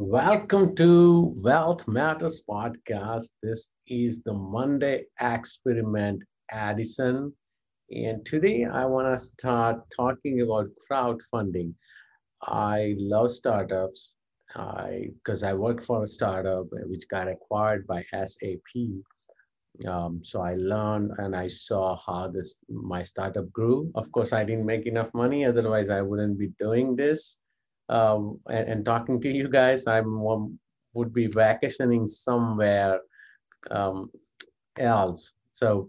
Welcome to Wealth Matters Podcast. This is the Monday Experiment Edition. And today I want to start talking about crowdfunding. I love startups because I worked for a startup which got acquired by SAP. So I learned and I saw how my startup grew. Of course, I didn't make enough money. Otherwise, I wouldn't be doing this. And talking to you guys, I would be vacationing somewhere else. So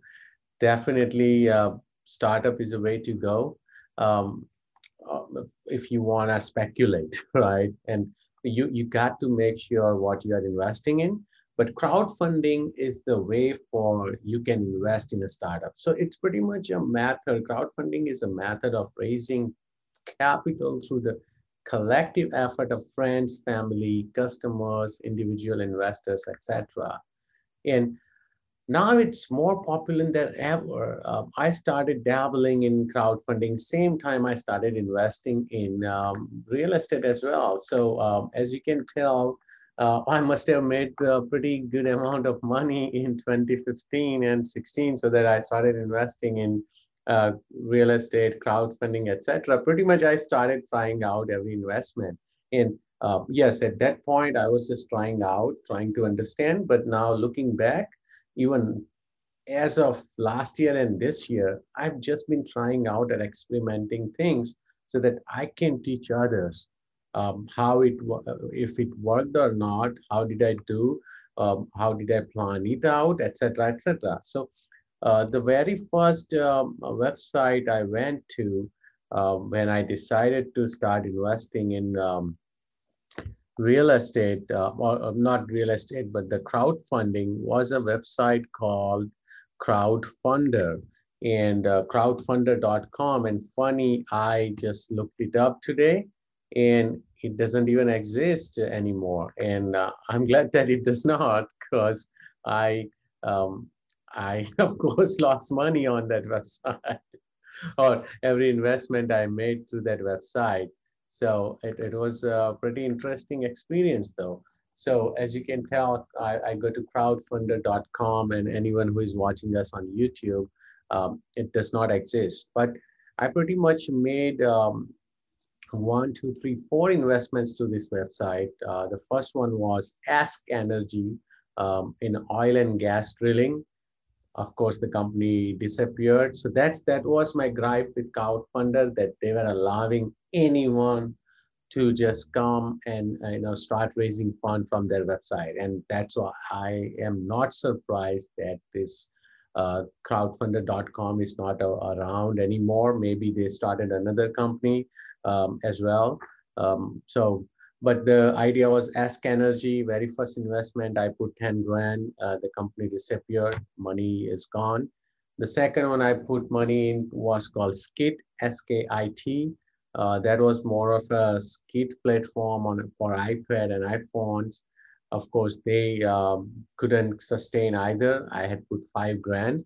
definitely startup is a way to go if you want to speculate, right? And you got to make sure what you are investing in. But crowdfunding is the way for you can invest in a startup. So it's pretty much a method. Crowdfunding is a method of raising capital through the collective effort of friends, family, customers, individual investors, etc. And now it's more popular than ever. I started dabbling in crowdfunding same time I started investing in real estate as well. So as you can tell, I must have made a pretty good amount of money in 2015 and 16, so that I started investing in real estate, crowdfunding, etc. Pretty much I started trying out every investment. And yes, at that point, I was just trying to understand. But now looking back, even as of last year and this year, I've just been trying out and experimenting things so that I can teach others how if it worked or not, how did I do, how did I plan it out, etc., etc. So the very first website I went to when I decided to start investing in real estate, or not real estate, but the crowdfunding, was a website called Crowdfunder and crowdfunder.com. And funny, I just looked it up today and it doesn't even exist anymore. And I'm glad that it does not, because I, of course, lost money on that website or every investment I made through that website. So it was a pretty interesting experience, though. So as you can tell, I go to crowdfunder.com, and anyone who is watching us on YouTube, it does not exist. But I pretty much made 4 investments to this website. The first one was Ask Energy in oil and gas drilling. Of course, the company disappeared. So that was my gripe with crowdfunder, that they were allowing anyone to just come and start raising funds from their website. And that's why I am not surprised that this crowdfunder.com is not around anymore. Maybe they started another company as well. But the idea was Ask Energy, very first investment, I put 10 grand, the company disappeared, money is gone. The second one I put money in was called Skit, S-K-I-T. That was more of a Skit platform for iPad and iPhones. Of course, they couldn't sustain either. I had put 5 grand.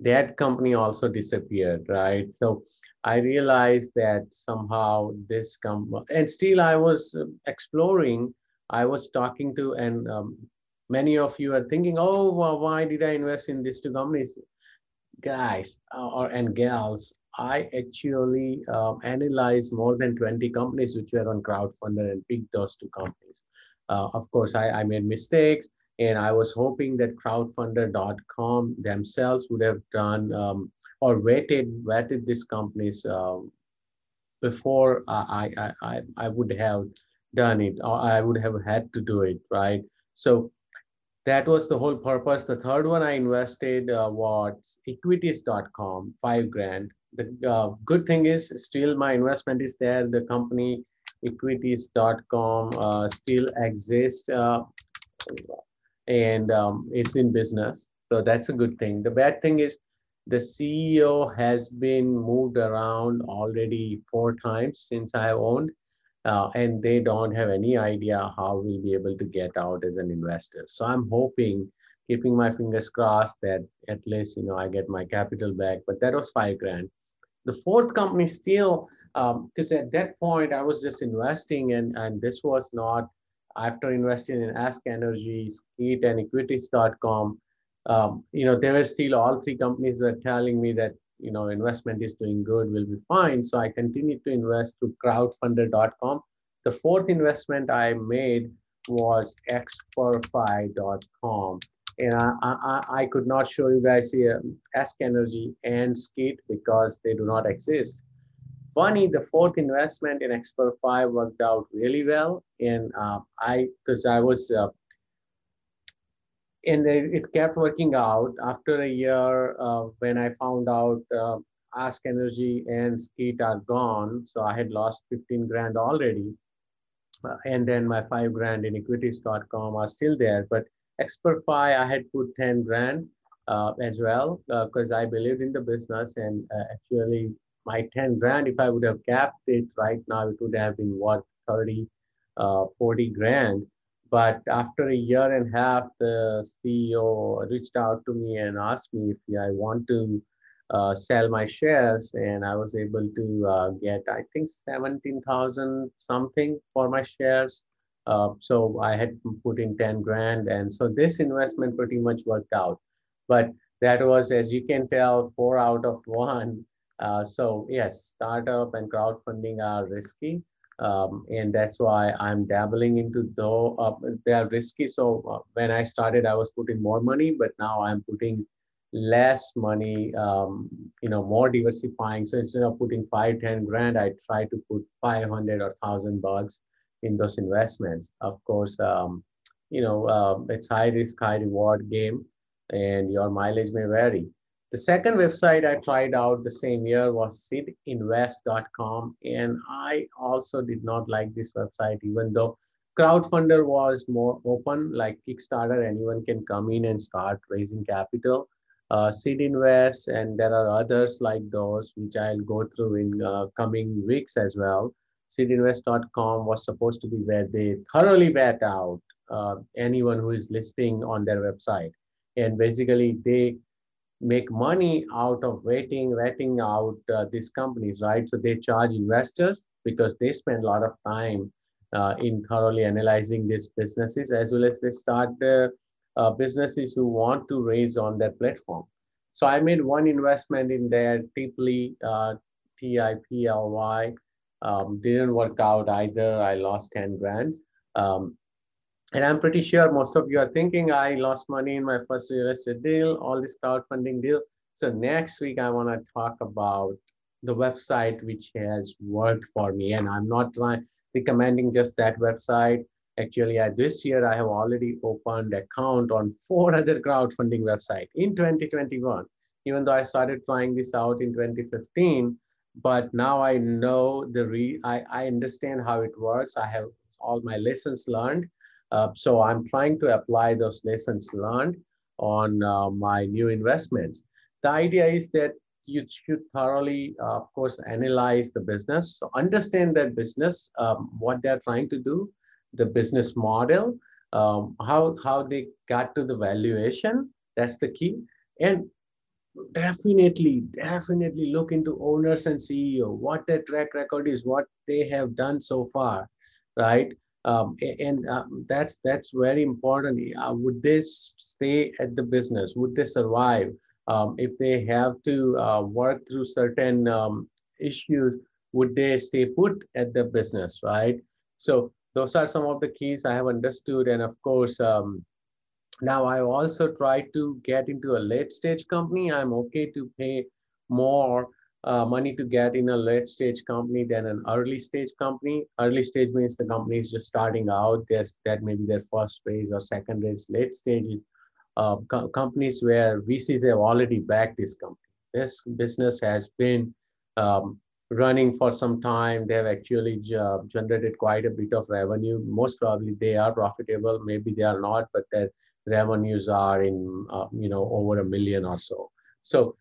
That company also disappeared, right? So I realized that somehow this company, and still I was exploring, I was talking to, and many of you are thinking, oh, well, why did I invest in these two companies? Guys and gals, I actually analyzed more than 20 companies which were on crowdfunder and picked those two companies. Of course, I made mistakes, and I was hoping that crowdfunder.com themselves would have done or vetted these companies before I would have done it, or I would have had to do it, right? So that was the whole purpose. The third one I invested was equities.com, 5 grand. The good thing is still my investment is there. The company equities.com still exists and it's in business. So that's a good thing. The bad thing is the CEO has been moved around already 4 times since I owned, and they don't have any idea how we'll be able to get out as an investor. So I'm hoping, keeping my fingers crossed, that at least, you know, I get my capital back. But that was $5,000. The fourth company still, because at that point I was just investing, and this was not, after investing in Ask Energy, Skit, and equities.com, you know, there were still all 3 companies were telling me that, you know, investment is doing good, will be fine. So I continued to invest through crowdfunder.com. The fourth investment I made was Experfy.com. And I could not show you guys here Ask Energy and Skit because they do not exist. Funny, the fourth investment in Experfy worked out really well, and it kept working out. After a year, when I found out Ask Energy and Skit are gone, so I had lost $15,000 already, and then my $5,000 in equities.com are still there. But Experfy, I had put $10,000 as well because I believed in the business, and actually my $10,000, if I would have capped it right now, it would have been worth $30,000, $40,000. But after a year and a half, the CEO reached out to me and asked me if I want to sell my shares. And I was able to get, I think, 17,000 something for my shares. So I had put in $10,000. And so this investment pretty much worked out. But that was, as you can tell, 4 out of 1. So yes, startup and crowdfunding are risky, and that's why I'm dabbling into though. They are risky. So when I started, I was putting more money, but now I'm putting less money. You know, more diversifying. So instead of putting $5,000, $10,000, I try to put $500 or $1,000 in those investments. Of course, you know, it's high risk, high reward game, and your mileage may vary. The second website I tried out the same year was SeedInvest.com, and I also did not like this website, even though Crowdfunder was more open, like Kickstarter, anyone can come in and start raising capital. SeedInvest, and there are others like those, which I'll go through in coming weeks as well. SeedInvest.com was supposed to be where they thoroughly vet out anyone who is listing on their website, and basically they make money out of vetting out these companies, right? So they charge investors because they spend a lot of time in thoroughly analyzing these businesses, as well as they start the businesses who want to raise on their platform. So I made one investment in there, Tiply, T-I-P-L-Y. Didn't work out either. I lost $10,000. And I'm pretty sure most of you are thinking I lost money in my first real estate deal, all this crowdfunding deal. So next week, I want to talk about the website which has worked for me. And I'm not recommending just that website. Actually, this year, I have already opened an account on 4 other crowdfunding websites in 2021, even though I started trying this out in 2015. But now I know I understand how it works. I have all my lessons learned. So I'm trying to apply those lessons learned on my new investments. The idea is that you should thoroughly, of course, analyze the business. So understand that business, what they're trying to do, the business model, how they got to the valuation. That's the key. And definitely look into owners and CEO, what their track record is, what they have done so far, right? That's very important. Would they stay at the business? Would they survive? If they have to work through certain issues, would they stay put at the business, right? So those are some of the keys I have understood. And of course, now I also try to get into a late stage company. I'm okay to pay more money to get in a late stage company than an early stage company. Early stage means the company is just starting out. That may be their first phase or second phase. Late stages, companies where VCs have already backed this company. This business has been running for some time. They have actually generated quite a bit of revenue. Most probably they are profitable. Maybe they are not, but their revenues are in, over $1 million or so. So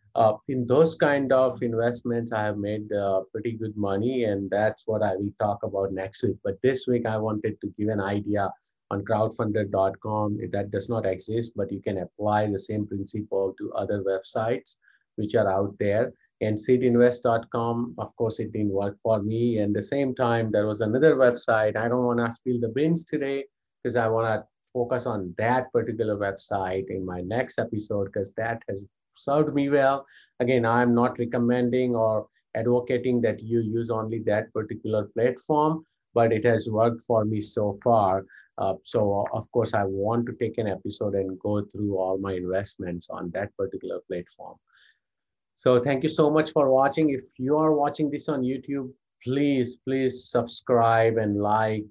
in those kind of investments, I have made pretty good money, and that's what I will talk about next week. But this week, I wanted to give an idea on crowdfunder.com. That does not exist, but you can apply the same principle to other websites which are out there. And SeedInvest.com, of course, it didn't work for me. And the same time, there was another website. I don't want to spill the beans today because I want to focus on that particular website in my next episode, because that has served me well. Again, I'm not recommending or advocating that you use only that particular platform, but it has worked for me so far. So of course, I want to take an episode and go through all my investments on that particular platform. So thank you so much for watching. If you are watching this on YouTube, please subscribe and like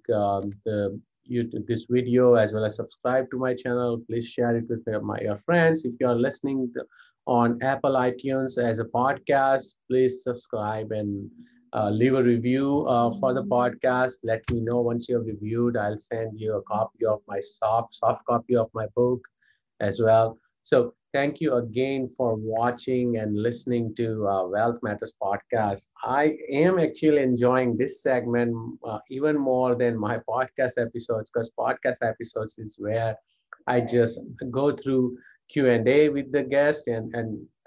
this video, as well as subscribe to my channel. Please share it with your friends. If you are listening on Apple iTunes as a podcast, please subscribe and leave a review for the podcast. Let me know once you have reviewed. I'll send you a copy of my soft copy of my book as well. So thank you again for watching and listening to Wealth Matters podcast. I am actually enjoying this segment even more than my podcast episodes, because podcast episodes is where I just go through Q&A with the guest, and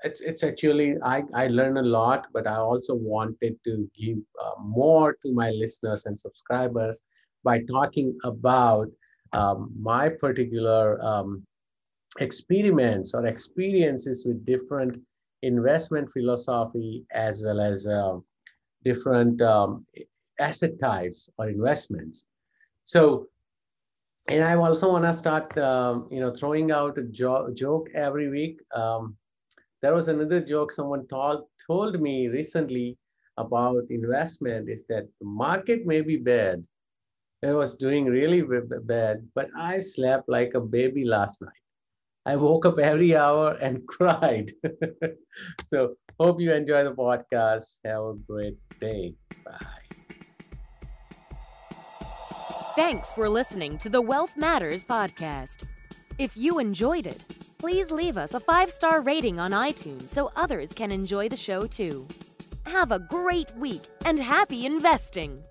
it's actually, I learn a lot, but I also wanted to give more to my listeners and subscribers by talking about my particular experiments or experiences with different investment philosophy, as well as different asset types or investments. So, and I also want to start, throwing out a joke every week. There was another joke someone told me recently about investment, is that the market may be bad. It was doing really bad, but I slept like a baby last night. I woke up every hour and cried. So hope you enjoy the podcast. Have a great day. Bye. Thanks for listening to the Wealth Matters podcast. If you enjoyed it, please leave us a 5-star rating on iTunes so others can enjoy the show too. Have a great week and happy investing.